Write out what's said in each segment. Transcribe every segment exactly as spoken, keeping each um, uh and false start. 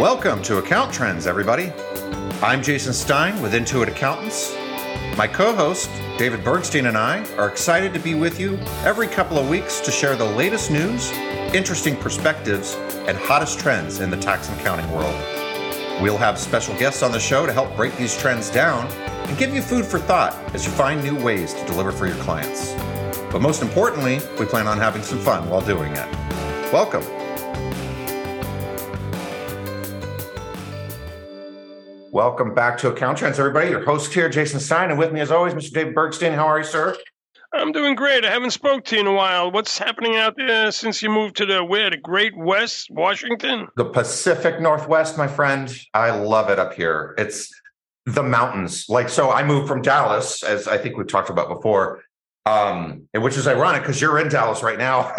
Welcome to Account Trends, everybody. I'm Jason Stein with Intuit Accountants. My co-host, David Bernstein, and I are excited to be with you every couple of weeks to share the latest news, interesting perspectives, and hottest trends in the tax and accounting world. We'll have special guests on the show to help break these trends down and give you food for thought as you find new ways to deliver for your clients. But most importantly, we plan on having some fun while doing it. Welcome. Welcome back to Account Trends, everybody. Your host here, Jason Stein, and with me as always, Mister David Bergstein. How are you, sir? I'm doing great. I haven't spoke to you in a while. What's happening out there since you moved to the where? The Great West, Washington? The Pacific Northwest, my friend. I love it up here. It's the mountains. Like, so I moved from Dallas, as I think we've talked about before, um, which is ironic because you're in Dallas right now.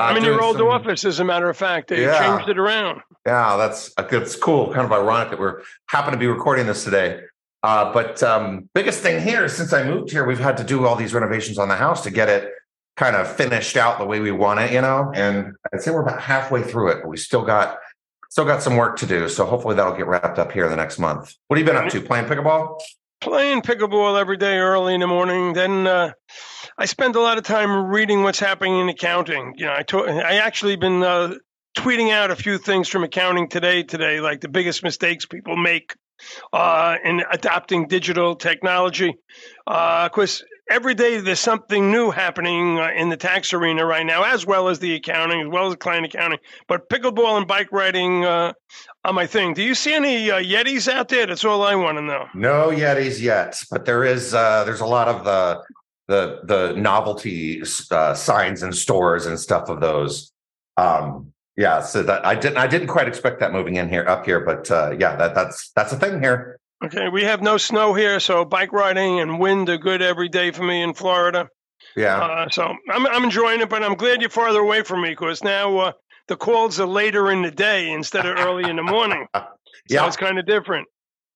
I'm in your old some... office, as a matter of fact. They yeah. changed it around. Yeah, that's, that's cool. Kind of ironic that we're happen to be recording this today. Uh, but um, biggest thing here, since I moved here, we've had to do all these renovations on the house to get it kind of finished out the way we want it, you know? And I'd say we're about halfway through it, but we still got still got some work to do. So hopefully that'll get wrapped up here in the next month. What have you been up to, playing pickleball? Playing pickleball every day early in the morning. Then uh, I spend a lot of time reading what's happening in accounting. You know, I, to- I actually been uh, tweeting out a few things from Accounting Today today, like the biggest mistakes people make uh in adopting digital technology. Uh of course, every day there's something new happening uh, in the tax arena right now, as well as the accounting, as well as client accounting. But pickleball and bike riding uh are my thing. Do you see any uh, Yetis out there? That's all I want to know. No Yetis yet, but there is uh there's a lot of uh, the the novelty uh, signs and stores and stuff of those. um Yeah, so that I didn't. I didn't quite expect that moving in here, up here, but uh, yeah, that that's that's a thing here. Okay, we have no snow here, so bike riding and wind are good every day for me in Florida. Yeah, uh, so I'm I'm enjoying it, but I'm glad you're farther away from me because now uh, the calls are later in the day instead of early in the morning. Yeah, so it's kind of different.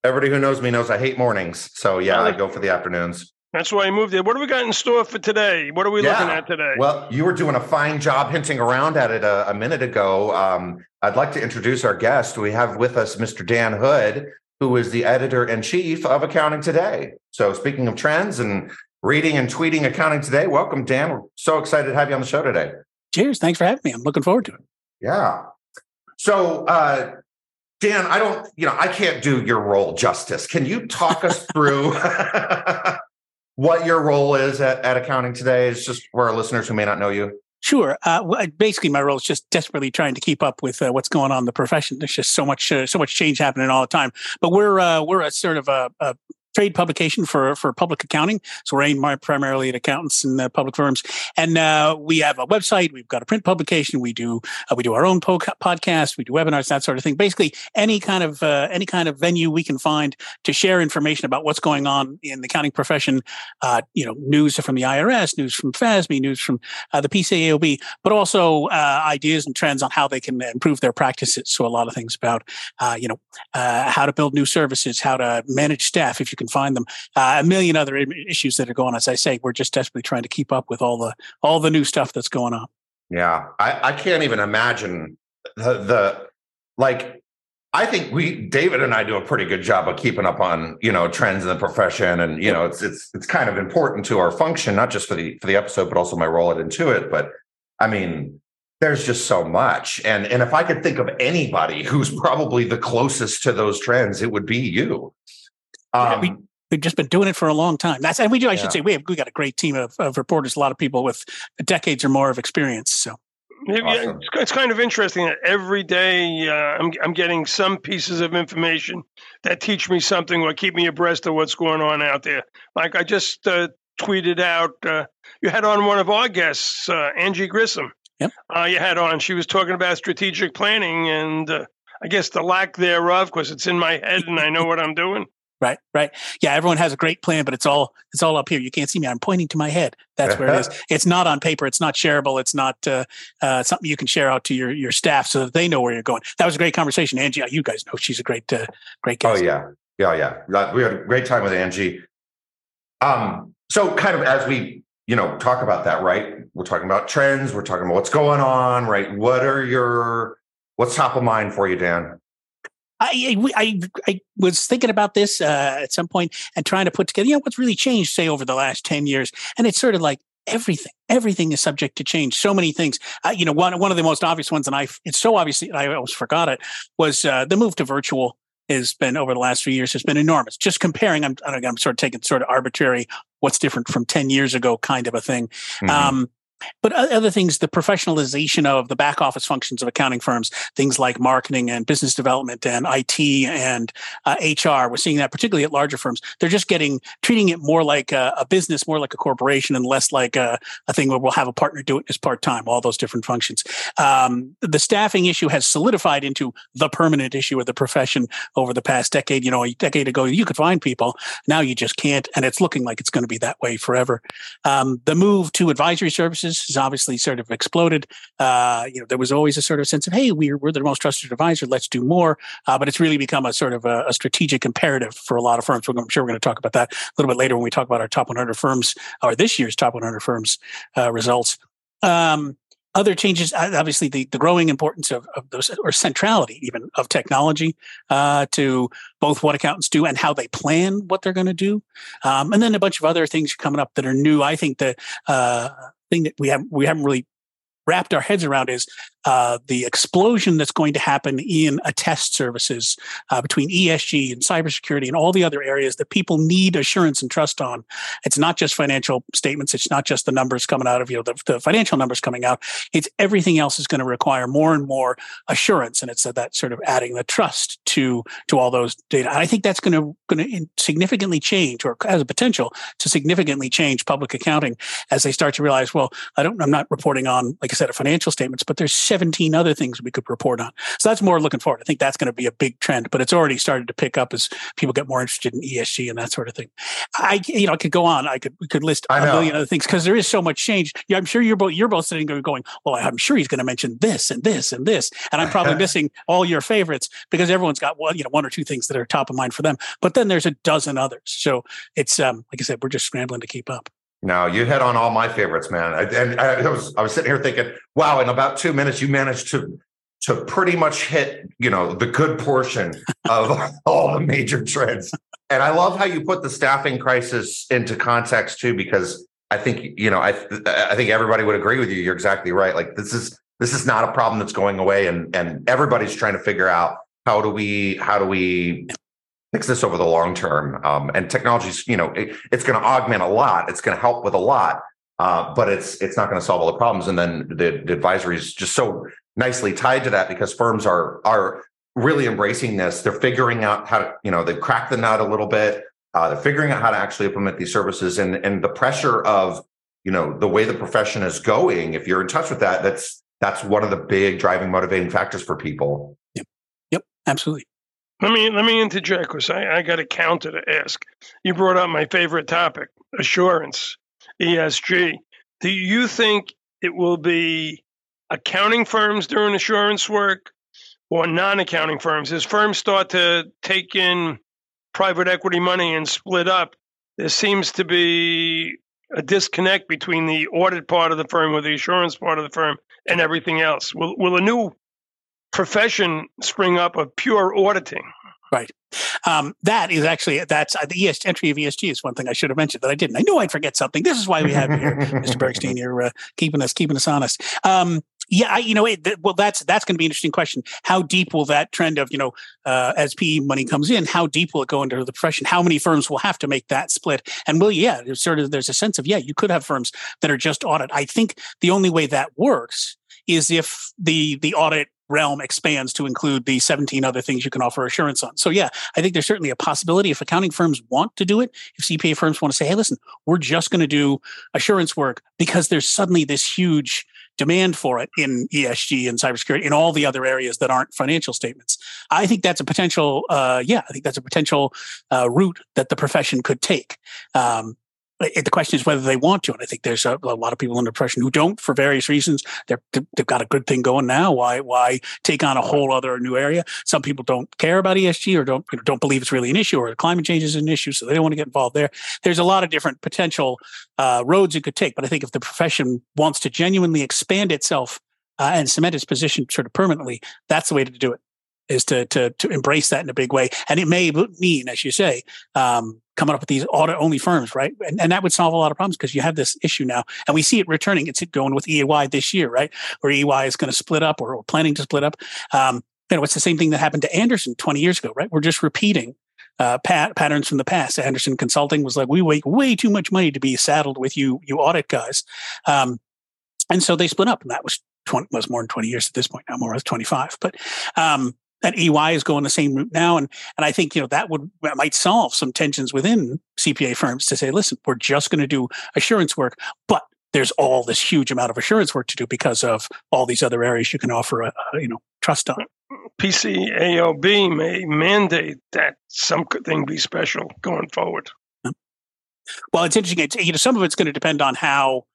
Everybody who knows me knows I hate mornings, so yeah, really? I go for the afternoons. That's why I moved there. What do we got in store for today? What are we yeah. looking at today? Well, you were doing a fine job hinting around at it a, a minute ago. Um, I'd like to introduce our guest. We have with us Mister Dan Hood, who is the editor-in-chief of Accounting Today. So speaking of trends and reading and tweeting Accounting Today, welcome, Dan. We're so excited to have you on the show today. Cheers. Thanks for having me. I'm looking forward to it. Yeah. So, uh, Dan, I don't, you know, I can't do your role justice. Can you talk us through... what your role is at, at Accounting Today, is just for our listeners who may not know you? Sure. Uh, well, basically, my role is just desperately trying to keep up with uh, what's going on in the profession. There's just so much uh, so much change happening all the time. But we're uh, we're a sort of a, a trade publication for, for public accounting. So we're aimed primarily at accountants and uh, public firms. And uh, we have a website. We've got a print publication. We do uh, we do our own po- podcast. We do webinars, that sort of thing. Basically, any kind of uh, any kind of venue we can find to share information about what's going on in the accounting profession. Uh, you know, news from the I R S, news from F A S B, news from uh, the P C A O B, but also uh, ideas and trends on how they can improve their practices. So a lot of things about uh, you know uh, how to build new services, how to manage staff, if you can find them, uh, a million other issues that are going on. As I say, we're just desperately trying to keep up with all the all the new stuff that's going on. Yeah, I, I can't even imagine the, the like. I think we, David and I, do a pretty good job of keeping up on, you know, trends in the profession, and you know, it's it's it's kind of important to our function, not just for the for the episode, but also my role at Intuit. But I mean, there's just so much, and and if I could think of anybody who's probably the closest to those trends, it would be you. Um, yeah, we, we've just been doing it for a long time. That's, and we do, I yeah. should say, we have we got a great team of, of reporters, a lot of people with decades or more of experience. So awesome. it's, it's kind of interesting that every day uh, I'm, I'm getting some pieces of information that teach me something or keep me abreast of what's going on out there. Like I just uh, tweeted out, uh, you had on one of our guests, uh, Angie Grissom. Yep. Uh, you had on, she was talking about strategic planning and uh, I guess the lack thereof, because it's in my head and I know what I'm doing. Right, right. Yeah, everyone has a great plan, but it's all it's all up here. You can't see me. I'm pointing to my head. That's where it is. It's not on paper. It's not shareable. It's not uh, uh, something you can share out to your your staff so that they know where you're going. That was a great conversation, Angie. You guys know she's a great, uh, great guest. Oh yeah, yeah, yeah. We had a great time with Angie. Um, so kind of as we you know talk about that, right? We're talking about trends. We're talking about what's going on, right? What are your what's top of mind for you, Dan? I, I I was thinking about this uh, at some point and trying to put together, you know, what's really changed, say, over the last ten years. And it's sort of like everything, everything is subject to change. So many things. Uh, you know, one one of the most obvious ones, and I it's so obvious I almost forgot it, was uh, the move to virtual has been, over the last few years, has been enormous. Just comparing, I'm, I'm sort of taking sort of arbitrary what's different from ten years ago kind of a thing. Mm-hmm. Um But other things, the professionalization of the back office functions of accounting firms, things like marketing and business development and I T and uh, H R, we're seeing that particularly at larger firms. They're just getting, treating it more like a, a business, more like a corporation, and less like a, a thing where we'll have a partner do it as part-time, all those different functions. Um, the staffing issue has solidified into the permanent issue of the profession over the past decade. You know, a decade ago, you could find people. Now you just can't, and it's looking like it's going to be that way forever. Um, the move to advisory services has obviously sort of exploded. Uh, you know, there was always a sort of sense of, hey, we're, we're the most trusted advisor, let's do more. Uh, but it's really become a sort of a, a strategic imperative for a lot of firms. I'm sure we're going to talk about that a little bit later when we talk about our top one hundred firms, or this year's top one hundred firms uh, results. Um, Other changes, obviously, the, the growing importance of, of those, or centrality even, of technology uh, to both what accountants do and how they plan what they're going to do. Um, and then a bunch of other things coming up that are new. I think the uh, thing that we haven't, we haven't really wrapped our heads around is uh, the explosion that's going to happen in attest services uh, between E S G and cybersecurity and all the other areas that people need assurance and trust on. It's not just financial statements. It's not just the numbers coming out of, you know, the, the financial numbers coming out. It's everything else is going to require more and more assurance. And it's uh, that sort of adding the trust to to all those data. And I think that's going to going to significantly change, or has a potential to significantly change, public accounting as they start to realize, well, I don't, I'm not reporting on, like, set of financial statements, but there's seventeen other things we could report on. So that's more looking forward. I think that's going to be a big trend, but it's already started to pick up as people get more interested in E S G and that sort of thing. I, you know, I could go on. I could, we could list a million other things because there is so much change. Yeah, I'm sure you're both, you're both sitting there going, well, I'm sure he's going to mention this and this and this. And I'm probably missing all your favorites because everyone's got one, you know, one or two things that are top of mind for them, but then there's a dozen others. So it's, um, like I said, we're just scrambling to keep up. No, you hit on all my favorites, man. I, and I was I was sitting here thinking, wow, in about two minutes, you managed to to pretty much hit, you know, the good portion of all the major trends. And I love how you put the staffing crisis into context, too, because I think, you know, I I think everybody would agree with you. You're exactly right. Like, this is this is not a problem that's going away. And, and everybody's trying to figure out how do we how do we. fix this over the long term, um, and technology's, you know, it, it's going to augment a lot. It's going to help with a lot, uh, but it's it's not going to solve all the problems. And then the, the advisory is just so nicely tied to that because firms are are really embracing this. They're figuring out how to, you know, they've cracked the nut a little bit. Uh, they're figuring out how to actually implement these services, and and the pressure of, you know, the way the profession is going. If you're in touch with that, that's that's one of the big driving motivating factors for people. Yep. Yep. Absolutely. Let me let me interject because I, I got a counter to ask. You brought up my favorite topic, assurance, E S G. Do you think it will be accounting firms doing assurance work or non-accounting firms? As firms start to take in private equity money and split up, there seems to be a disconnect between the audit part of the firm or the assurance part of the firm and everything else. Will will a new profession spring up of pure auditing? Right. Um, that is actually, that's uh, the E S G, entry of E S G is one thing I should have mentioned that I didn't. I knew I'd forget something. This is why we have you here, Mister Bergstein. You're uh, keeping us, keeping us honest. Um, Yeah, I, you know, it, well, that's that's going to be an interesting question. How deep will that trend of, you know, uh, as P E money comes in, how deep will it go into the profession? How many firms will have to make that split? And will, yeah, there's sort of, there's a sense of, yeah, you could have firms that are just audit. I think the only way that works is if the the audit realm expands to include the seventeen other things you can offer assurance on. So yeah, I think there's certainly a possibility if accounting firms want to do it, if C P A firms want to say, hey, listen, we're just going to do assurance work because there's suddenly this huge demand for it in E S G and cybersecurity and all the other areas that aren't financial statements. I think that's a potential, uh, yeah, I think that's a potential uh, route that the profession could take. Um, The question is whether they want to, and I think there's a, a lot of people under pressure who don't, for various reasons. They're, they've got a good thing going now. Why, why take on a whole other new area? Some people don't care about E S G or don't you know, don't believe it's really an issue, or climate change is an issue, so they don't want to get involved there. There's a lot of different potential uh, roads it could take, but I think if the profession wants to genuinely expand itself uh, and cement its position sort of permanently, that's the way to do it. is to, to, to embrace that in a big way. And it may mean, as you say, um, coming up with these audit-only firms, right? And, and that would solve a lot of problems because you have this issue now. And we see it returning. It's going with E Y this year, right? Where E Y is going to split up or, or planning to split up. Um, you know, it's the same thing that happened to Andersen twenty years ago, right? We're just repeating uh, pat- patterns from the past. Andersen Consulting was like, we make way too much money to be saddled with you, you audit guys. Um, and so they split up, and that was twenty was more than twenty years at this point now, more than twenty-five. But um, and E Y is going the same route now, and and I think you know that would that might solve some tensions within C P A firms to say, listen, we're just going to do assurance work, but there's all this huge amount of assurance work to do because of all these other areas you can offer a, a you know trust on. P C A O B may mandate that something be special going forward. Well, it's interesting. It's, you know, some of it's going to depend on how.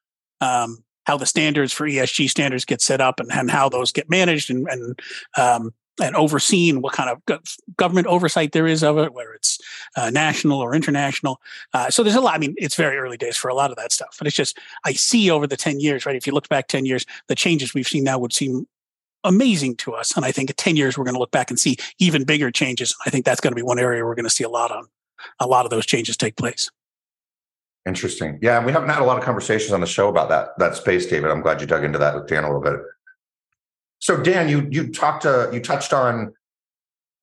Um, how the standards for E S G standards get set up and, and how those get managed and and, um, and overseen, what kind of go- government oversight there is of it, whether it's uh, national or international. Uh, so there's a lot. I mean, it's very early days for a lot of that stuff. But it's just, I see over the ten years, right, if you look back ten years, the changes we've seen now would seem amazing to us. And I think at ten years, we're going to look back and see even bigger changes. I think that's going to be one area we're going to see a lot on, a lot of those changes take place. Interesting. Yeah. And we haven't had a lot of conversations on the show about that, that space, David. I'm glad you dug into that with Dan a little bit. So Dan, you, you talked, uh, you touched on,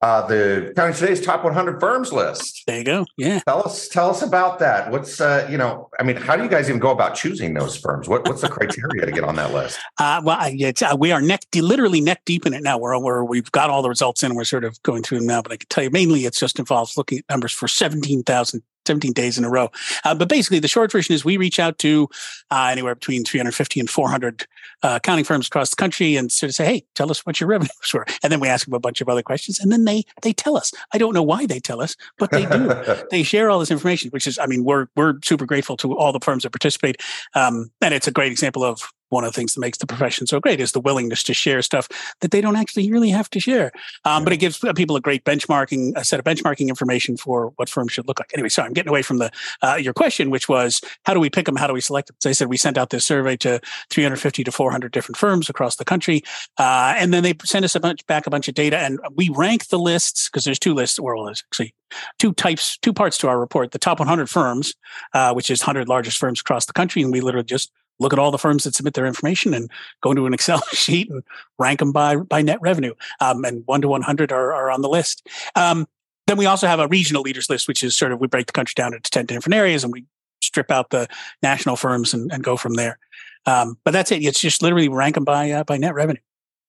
uh, the Accounting Today's top one hundred firms list. There you go. Yeah. Tell us, tell us about that. What's, uh, you know, I mean, how do you guys even go about choosing those firms? What, what's the criteria to get on that list? Uh, well, it's, uh, we are neck, literally neck deep in it now. We're, we're, we've got all the results in, we're sort of going through them now, but I can tell you mainly it's just involves looking at numbers for seventeen thousand seventeen days in a row. Uh, but basically, the short version is we reach out to uh, anywhere between three hundred fifty and four hundred uh, accounting firms across the country and sort of say, hey, tell us what your revenues were. And then we ask them a bunch of other questions. And then they they tell us. I don't know why they tell us, but they do. They share all this information, which is, I mean, we're we're super grateful to all the firms that participate. Um, and it's a great example of one of the things that makes the profession so great is the willingness to share stuff that they don't actually really have to share. Um, but it gives people a great benchmarking, a set of benchmarking information for what firms should look like. Anyway, sorry, I'm getting away from the uh, your question, which was, how do we pick them? How do we select them? So I said, we sent out this survey to three hundred fifty to four hundred different firms across the country. Uh, and then they sent us a bunch, back a bunch of data, and we rank the lists, because there's two lists, well, there's actually two types, two parts to our report, the top one hundred firms, uh, which is one hundred largest firms across the country. And we literally just look at all the firms that submit their information and go into an Excel sheet and rank them by by net revenue. Um, and one to one hundred are, are on the list. Um, then we also have a regional leaders list, which is sort of, we break the country down into ten different areas and we strip out the national firms and, and go from there. Um, but that's it. It's just literally rank them by, uh, by net revenue.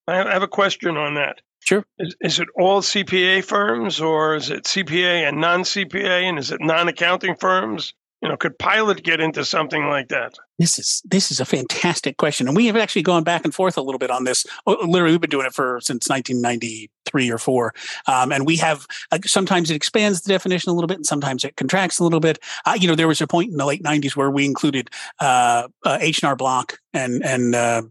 I have a question on that. Sure. Is, is it all C P A firms, or is it C P A and non-C P A, and is it non-accounting firms? You know, could Pilot get into something like that? This is this is a fantastic question. And we have actually gone back and forth a little bit on this. Literally, we've been doing it for since nineteen ninety-three or four. Um, and we have, uh, sometimes it expands the definition a little bit, and sometimes it contracts a little bit. Uh, you know, there was a point in the late nineties where we included uh, uh, H and R Block and, and uh,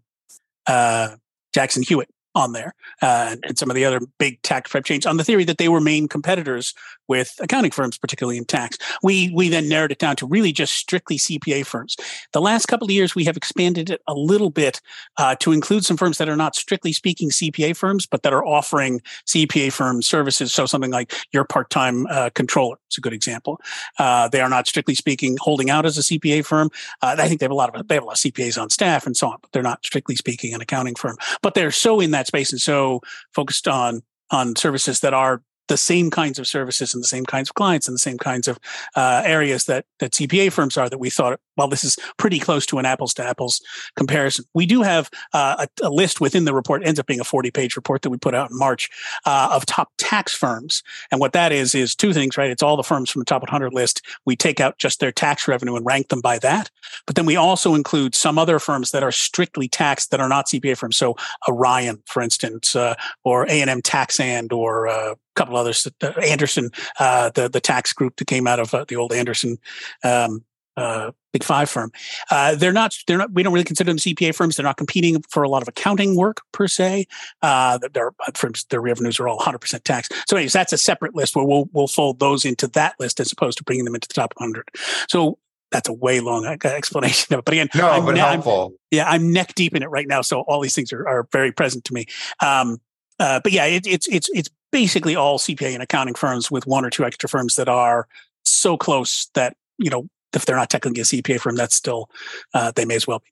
uh, Jackson Hewitt on there, uh, and some of the other big tax prep chains, on the theory that they were main competitors with accounting firms, particularly in tax. We we then narrowed it down to really just strictly C P A firms. The last couple of years, we have expanded it a little bit uh, to include some firms that are not strictly speaking C P A firms, but that are offering C P A firm services. So something like your part-time uh, controller is a good example. Uh, they are not strictly speaking holding out as a C P A firm. Uh, I think they have a lot of they have a lot of C P As on staff and so on, but they're not strictly speaking an accounting firm. But they're so in that space and so focused on on services that are the same kinds of services and the same kinds of clients and the same kinds of uh, areas that that C P A firms are, that we thought, well, this is pretty close to an apples to apples comparison. We do have uh, a, a list within the report, ends up being a forty page report that we put out in March uh, of top tax firms. And what that is, is two things, right? It's all the firms from the top one hundred list. We take out just their tax revenue and rank them by that. But then we also include some other firms that are strictly taxed that are not C P A firms. So Orion, for instance, uh, or A and M Taxand, or uh, couple others, uh, Andersen, uh, the the tax group that came out of uh, the old Andersen um, uh, Big Five firm. Uh, they're not. They're not. We don't really consider them C P A firms. They're not competing for a lot of accounting work per se. Uh, their firms, their revenues are all one hundred percent taxed. So, anyways, that's a separate list where we'll we'll fold those into that list as opposed to bringing them into the top one hundred. So. That's a way long explanation of it. But again, no, I'm, but ne- helpful. I'm, yeah, I'm neck deep in it right now. So all these things are, are very present to me. Um, uh, but yeah, it, it's it's it's basically all C P A and accounting firms, with one or two extra firms that are so close that, you know, if they're not technically a C P A firm, that's still, uh, they may as well be.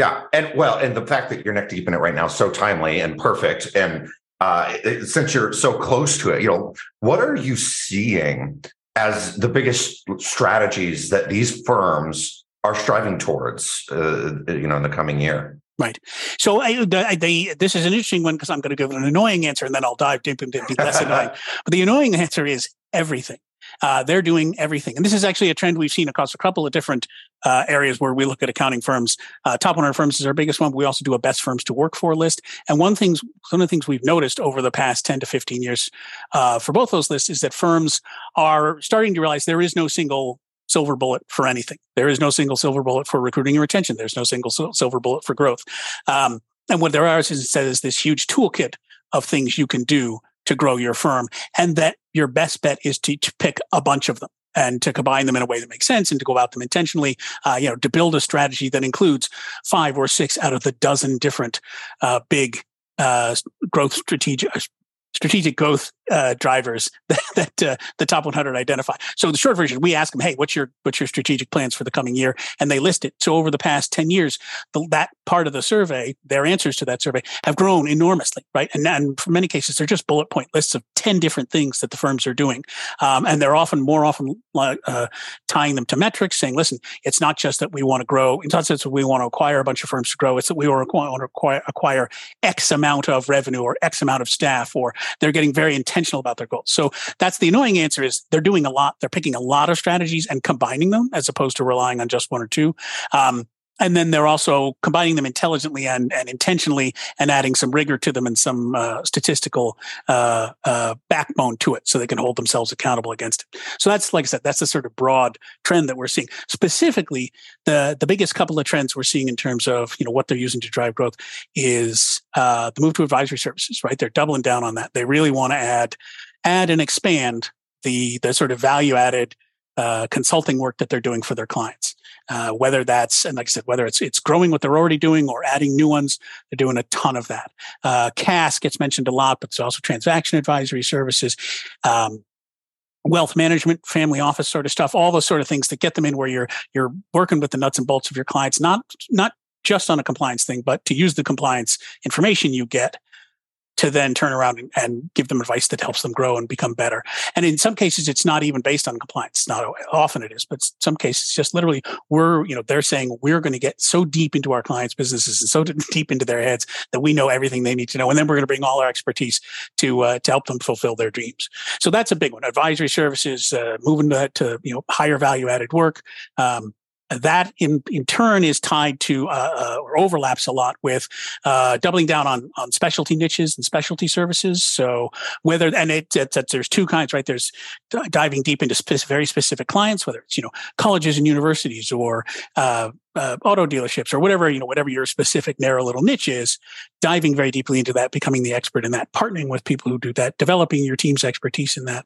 Yeah. And well, and the fact that you're neck deep in it right now is so timely and perfect. And uh, it, since you're so close to it, you know, what are you seeing as the biggest strategies that these firms are striving towards, uh, you know, in the coming year? Right. So I, the, the, this is an interesting one because I'm going to give an annoying answer and then I'll dive deep and be less annoying. But the annoying answer is everything. Uh, they're doing everything. And this is actually a trend we've seen across a couple of different uh, areas where we look at accounting firms. Uh, Top one hundred Firms is our biggest one, but we also do a best firms to work for list. And one things, one of the things we've noticed over the past ten to fifteen years uh, for both those lists is that firms are starting to realize there is no single silver bullet for anything. There is no single silver bullet for recruiting and retention. There's no single sil- silver bullet for growth. Um, and what there are is, instead, is this huge toolkit of things you can do to grow your firm, and that your best bet is to, to pick a bunch of them and to combine them in a way that makes sense and to go about them intentionally, uh, you know, to build a strategy that includes five or six out of the dozen different uh, big uh, growth strategic strategic growth uh, drivers that, that uh, the top one hundred identify. So the short version, we ask them, hey, what's your what's your strategic plans for the coming year? And they list it. So over the past ten years, the, that part of the survey, their answers to that survey have grown enormously, right? And, and for many cases, they're just bullet point lists of ten different things that the firms are doing. Um, and they're often more often uh, tying them to metrics, saying, listen, it's not just that we want to grow. It's not just that we want to acquire a bunch of firms to grow. It's that we want to acquire, acquire X amount of revenue or X amount of staff, or they're getting very intentional about their goals. So that's the annoying answer, is they're doing a lot. They're picking a lot of strategies and combining them as opposed to relying on just one or two. Um, and then they're also combining them intelligently and, and intentionally and adding some rigor to them and some uh, statistical uh, uh, backbone to it so they can hold themselves accountable against it. So that's, like I said, that's the sort of broad trend that we're seeing. Specifically, the, the biggest couple of trends we're seeing in terms of, you know, what they're using to drive growth is uh, the move to advisory services, right? They're doubling down on that. They really want to add add and expand the the sort of value-added uh, consulting work that they're doing for their clients. Uh, whether that's, and like I said, whether it's it's growing what they're already doing or adding new ones, they're doing a ton of that. Uh, C A S gets mentioned a lot, but it's also transaction advisory services, um, wealth management, family office sort of stuff, all those sort of things that get them in where you're you're working with the nuts and bolts of your clients, not not just on a compliance thing, but to use the compliance information you get to then turn around and, and give them advice that helps them grow and become better. And in some cases, it's not even based on compliance. Not often it is, but in some cases, just literally, we're, you know, they're saying we're going to get so deep into our clients' businesses and so deep into their heads that we know everything they need to know. And then we're going to bring all our expertise to uh, to help them fulfill their dreams. So that's a big one. Advisory services, uh, moving to, to, you know, higher value added work. Um, That in, in turn is tied to uh, uh, or overlaps a lot with uh, doubling down on on specialty niches and specialty services. So whether and it, it, it there's two kinds, right? There's d- diving deep into sp- very specific clients, whether it's, you know, colleges and universities or uh, uh, auto dealerships or whatever, you know, whatever your specific narrow little niche is. Diving very deeply into that, becoming the expert in that, partnering with people who do that, developing your team's expertise in that,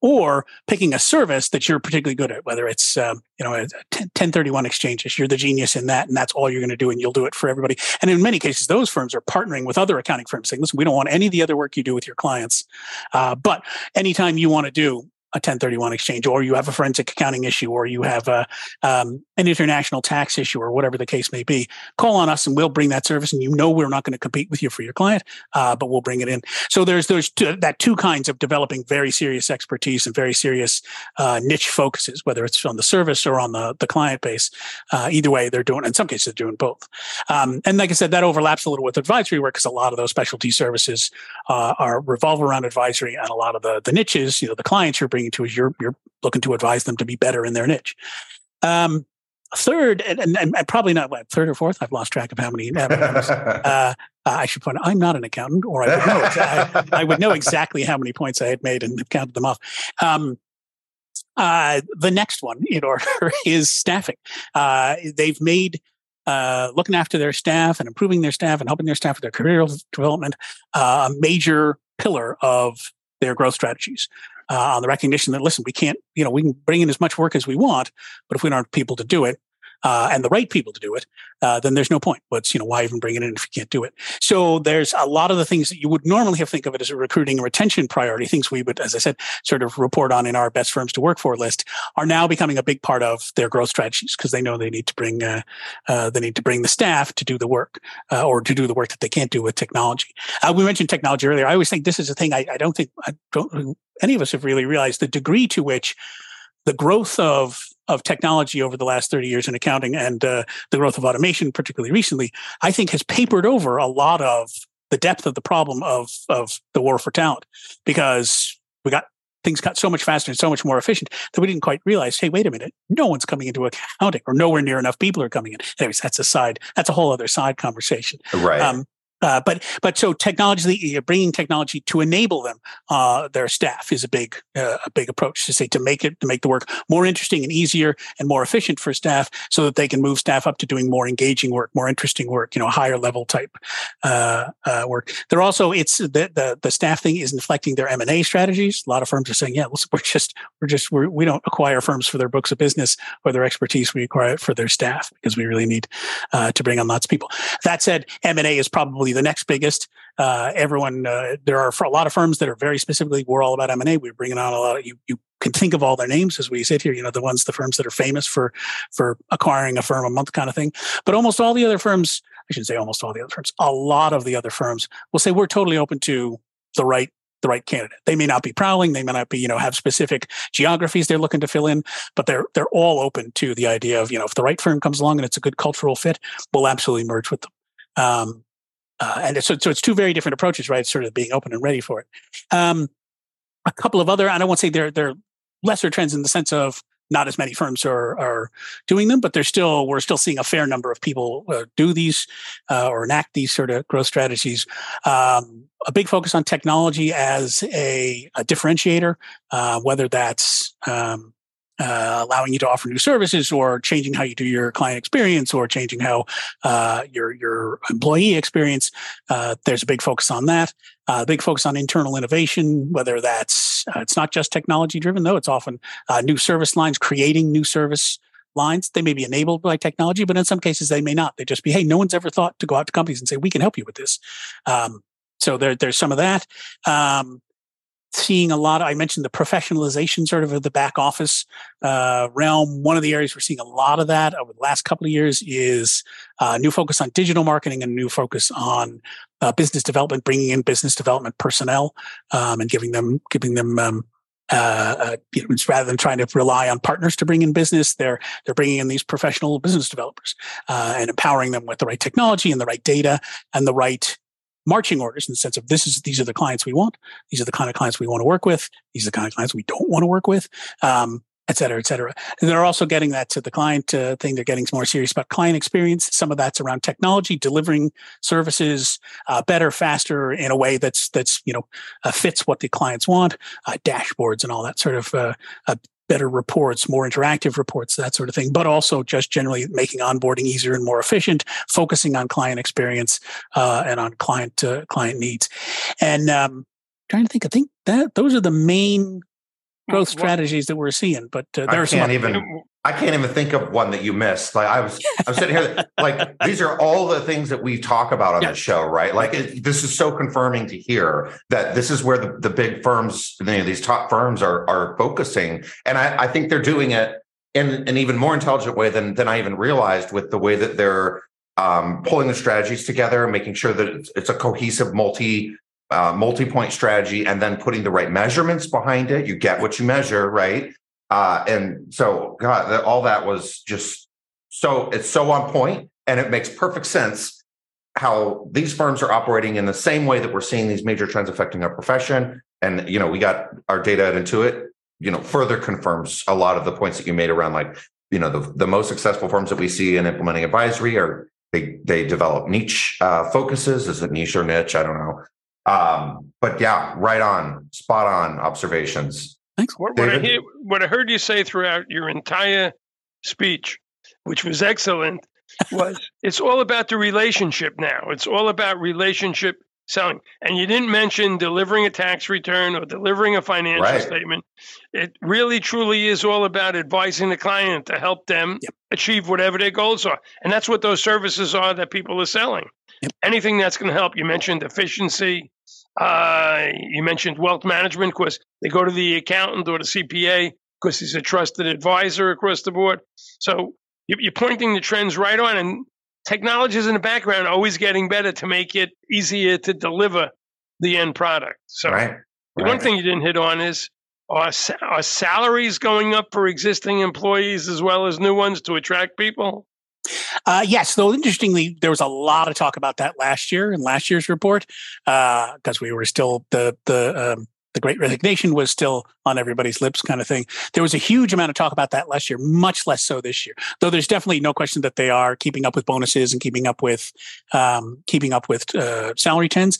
or picking a service that you're particularly good at. Whether it's um, you know, ten thirty-one exchanges, you're the genius in that, and that's all you're going to do, and you'll do it for everybody. And in many cases, those firms are partnering with other accounting firms, saying, "Listen, we don't want any of the other work you do with your clients, uh, but anytime you want to do a ten thirty-one exchange, or you have a forensic accounting issue, or you have a, um, an international tax issue, or whatever the case may be, call on us and we'll bring that service. And, you know, we're not going to compete with you for your client, uh, but we'll bring it in." So there's those two, that two kinds of developing very serious expertise and very serious uh, niche focuses, whether it's on the service or on the, the client base. Uh, either way, they're doing, in some cases, they're doing both. Um, and like I said, that overlaps a little with advisory work, because a lot of those specialty services uh, are revolve around advisory, and a lot of the, the niches, you know, the clients you're bringing to is you're you're looking to advise them to be better in their niche. Um, third, and, and, and probably not what, third or fourth, I've lost track of how many. Uh, I should point out, I'm not an accountant, or I would know, I, I would know exactly how many points I had made and counted them off. Um, uh, the next one in order is staffing. Uh, they've made uh, looking after their staff and improving their staff and helping their staff with their career development uh, a major pillar of their growth strategies. Uh, on the recognition that, listen, we can't, you know, we can bring in as much work as we want, but if we don't have people to do it, uh, and the right people to do it, uh, then there's no point. What's, you know, why even bring it in if you can't do it? So there's a lot of the things that you would normally have think of it as a recruiting and retention priority, things we would, as I said, sort of report on in our best firms to work for list, are now becoming a big part of their growth strategies because they know they need to bring uh, uh, they need to bring the staff to do the work uh, or to do the work that they can't do with technology. Uh, we mentioned technology earlier. I always think this is a thing I, I don't think I don't any of us have really realized the degree to which the growth of of technology over the last thirty years in accounting and uh, the growth of automation, particularly recently, I think has papered over a lot of the depth of the problem of of the war for talent, because we got things got so much faster and so much more efficient that we didn't quite realize, hey, wait a minute, no one's coming into accounting, or nowhere near enough people are coming in. Anyways, that's a side, that's a whole other side conversation. Right. Um, Uh, but but so technology, bringing technology to enable them, uh, their staff is a big uh, a big approach to say to make it to make the work more interesting and easier and more efficient for staff, so that they can move staff up to doing more engaging work, more interesting work, you know, higher level type uh, uh, work. They're also it's the, the the staff thing is inflecting their M and A strategies. A lot of firms are saying, yeah, we're just we're just we're, we don't acquire firms for their books of business or their expertise. We acquire it for their staff because we really need uh, to bring on lots of people. That said, M and A is probably the next biggest. Uh, everyone, uh, there are a lot of firms that are very specifically, we're all about M and A. We're bringing on a lot of, you, you can think of all their names as we sit here, you know, the ones, the firms that are famous for, for acquiring a firm a month kind of thing. But almost all the other firms, I shouldn't say almost all the other firms, a lot of the other firms will say, we're totally open to the right the right candidate. They may not be prowling, they may not be, you know, have specific geographies they're looking to fill in, but they're they're all open to the idea of, you know, if the right firm comes along and it's a good cultural fit, we'll absolutely merge with them. Um, Uh, and so, so it's two very different approaches, right? Sort of being open and ready for it. Um, a couple of other, and I won't say they're they're lesser trends in the sense of not as many firms are are doing them, but they're still we're still seeing a fair number of people uh, do these uh, or enact these sort of growth strategies. Um, a big focus on technology as a, a differentiator, uh, whether that's um, Uh, allowing you to offer new services, or changing how you do your client experience, or changing how uh, your your employee experience. Uh, there's a big focus on that. Uh, big focus on internal innovation, whether that's uh, it's not just technology driven though. It's often uh, new service lines, creating new service lines. They may be enabled by technology, but in some cases they may not. They just be, hey, no one's ever thought to go out to companies and say, we can help you with this. Um, so there there's some of that. Um, Seeing a lot, of, I mentioned the professionalization sort of of the back office uh, realm. One of the areas we're seeing a lot of that over the last couple of years is a uh, new focus on digital marketing and new focus on uh, business development, bringing in business development personnel um, and giving them, giving them, um, uh, uh, you know, rather than trying to rely on partners to bring in business, they're they're bringing in these professional business developers uh, and empowering them with the right technology and the right data and the right marching orders, in the sense of this is these are the clients we want, these are the kind of clients we want to work with, these are the kind of clients we don't want to work with, um, et cetera, et cetera. And they're also getting that to the client uh, thing. They're getting more serious about client experience. Some of that's around technology, delivering services uh, better, faster, in a way that's that's you know uh, fits what the clients want. Uh, dashboards and all that sort of uh, uh, better reports, more interactive reports, that sort of thing, but also just generally making onboarding easier and more efficient, focusing on client experience uh, and on client uh, client needs. And um, trying to think, I think that those are the main growth strategies that we're seeing. But uh, there I are can't some even other- I can't even think of one that you missed. Like I was, I'm sitting here, like these are all the things that we talk about on yeah. the show, right? Like it, this is so confirming to hear that this is where the, the big firms, you know, these top firms are are focusing, and I, I think they're doing it in an even more intelligent way than than I even realized, with the way that they're um, pulling the strategies together, making sure that it's, it's a cohesive multi. Uh, multi-point strategy, and then putting the right measurements behind it. You get what you measure, right? Uh, and so, God, that, all that was just so, it's so on point, and it makes perfect sense how these firms are operating in the same way that we're seeing these major trends affecting our profession. And, you know, we got our data at Intuit, you know, further confirms a lot of the points that you made around, like, you know, the, the most successful firms that we see in implementing advisory are, they, they develop niche uh, focuses. Is it niche or niche? I don't know. Um, but yeah, right on, spot on observations. Thanks. What, what, I hear, what I heard you say throughout your entire speech, which was excellent, was it's all about the relationship now. It's all about relationship selling. And you didn't mention delivering a tax return or delivering a financial right. statement. It really truly is all about advising the client to help them yep. achieve whatever their goals are. And that's what those services are that people are selling. Yep. Anything that's going to help. You mentioned efficiency. Uh, you mentioned wealth management, because they go to the accountant or the C P A because he's a trusted advisor across the board. So you're pointing the trends right on, and technology is in the background, always getting better to make it easier to deliver the end product. So right. the right. one thing you didn't hit on is are, are salaries going up for existing employees as well as new ones to attract people? Uh, yes, though interestingly, there was a lot of talk about that last year in last year's report, because uh, we were still the the um, the Great Resignation was still on everybody's lips, kind of thing. There was a huge amount of talk about that last year, much less so this year. Though there's definitely no question that they are keeping up with bonuses and keeping up with um, keeping up with uh, salary trends.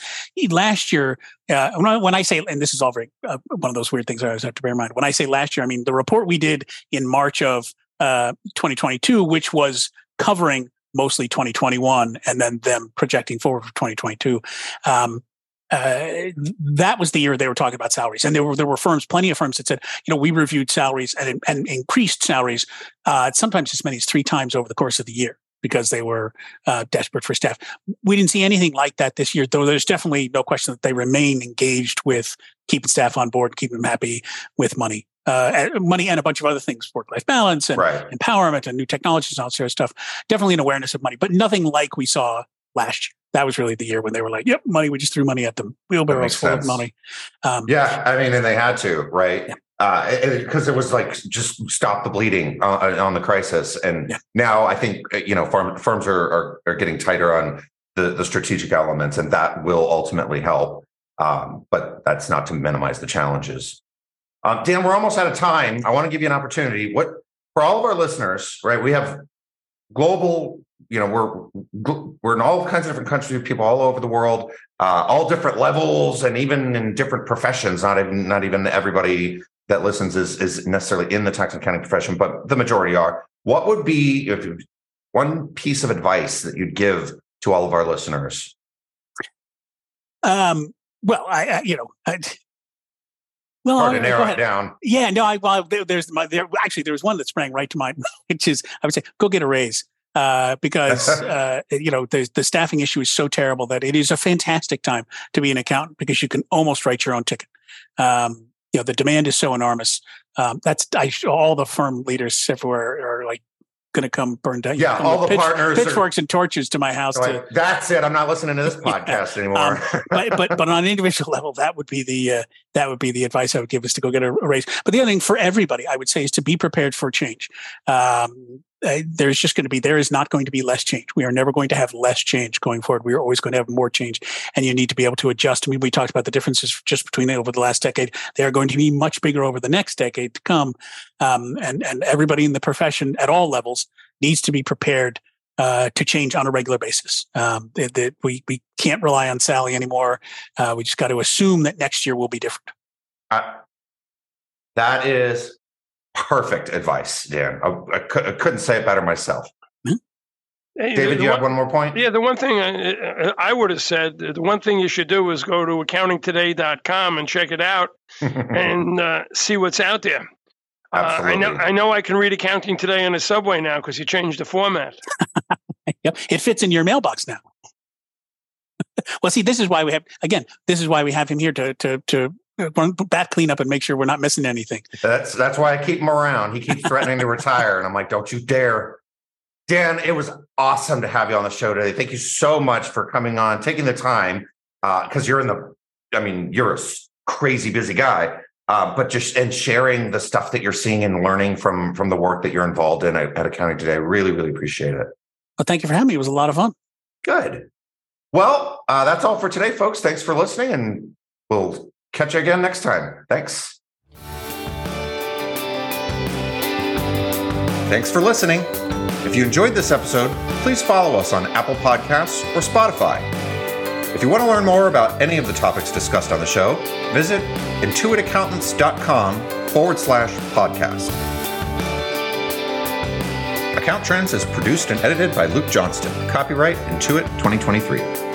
Last year, uh, when, I, when I say, and this is all very uh, one of those weird things I always have to bear in mind. When I say last year, I mean the report we did in March of uh, twenty twenty-two, which was covering mostly twenty twenty-one and then them projecting forward for twenty twenty-two. Um, uh, that was the year they were talking about salaries. And there were there were firms, plenty of firms that said, you know, we reviewed salaries and, and increased salaries uh, sometimes as many as three times over the course of the year because they were uh, desperate for staff. We didn't see anything like that this year, though there's definitely no question that they remain engaged with keeping staff on board, keeping them happy with money. Uh, money and a bunch of other things, work-life balance and right. empowerment and new technologies and all sorts of stuff. Definitely an awareness of money, but nothing like we saw last year. That was really the year when they were like, yep, money, we just threw money at them. Wheelbarrows full sense. Of money. Um, yeah, I mean, and they had to, right? Yeah. Uh, because it was like, just stop the bleeding on, on the crisis. And yeah. now I think, you know, farm, firms are, are, are getting tighter on the, the strategic elements, and that will ultimately help. Um, but that's not to minimize the challenges. Um, Dan, we're almost out of time. I want to give you an opportunity. What for all of our listeners, right? We have global, you know, we're we're in all kinds of different countries, people all over the world, uh, all different levels, and even in different professions. Not even not even everybody that listens is is necessarily in the tax and accounting profession, but the majority are. What would be if you, one piece of advice that you'd give to all of our listeners? Um. Well, I, I you know. I, Well, hard to narrow it down. Yeah, no. I well, there, there's my there. Actually, there was one that sprang right to mind, which is I would say go get a raise uh, because uh, you know the the staffing issue is so terrible that it is a fantastic time to be an accountant because you can almost write your own ticket. Um, you know, the demand is so enormous. Um, that's I, all the firm leaders everywhere are like going to come burn down. Yeah, you know, all the pitch, partners, pitchforks, are, and torches to my house. Like, to, that's it. I'm not listening to this podcast yeah, anymore. um, but, but but on an individual level, that would be the uh, that would be the advice I would give, is to go get a raise. But the other thing for everybody, I would say, is to be prepared for change. Um, uh, there's just going to be there is not going to be less change. We are never going to have less change going forward. We are always going to have more change, and you need to be able to adjust. I mean, we talked about the differences just between over the last decade. They are going to be much bigger over the next decade to come. Um, and, and everybody in the profession at all levels needs to be prepared uh, to change on a regular basis. Um, that, that we, we can't rely on Sally anymore. Uh, we just got to assume that next year will be different. Uh, that is perfect advice, Dan. I, I, cu- I couldn't say it better myself. Mm-hmm. Hey, David, do you one, have one more point? Yeah, the one thing I, I would have said, the one thing you should do is go to accounting today dot com and check it out and uh, see what's out there. Uh, I know. I know. I can read Accounting Today on the subway now because you changed the format. Yep, it fits in your mailbox now. Well, see, this is why we have again. This is why we have him here to to to bat clean up and make sure we're not missing anything. That's that's why I keep him around. He keeps threatening to retire, and I'm like, don't you dare, Dan. It was awesome to have you on the show today. Thank you so much for coming on, taking the time, because uh, you're in the. I mean, you're a crazy busy guy. Uh, but just and sharing the stuff that you're seeing and learning from from the work that you're involved in at, at Accounting Today. I really, really appreciate it. Well, thank you for having me. It was a lot of fun. Good. Well, uh, that's all for today, folks. Thanks for listening, and we'll catch you again next time. Thanks. Thanks for listening. If you enjoyed this episode, please follow us on Apple Podcasts or Spotify. If you want to learn more about any of the topics discussed on the show, visit intuit accountants dot com forward slash podcast. Account Trends is produced and edited by Luke Johnston. Copyright Intuit twenty twenty-three.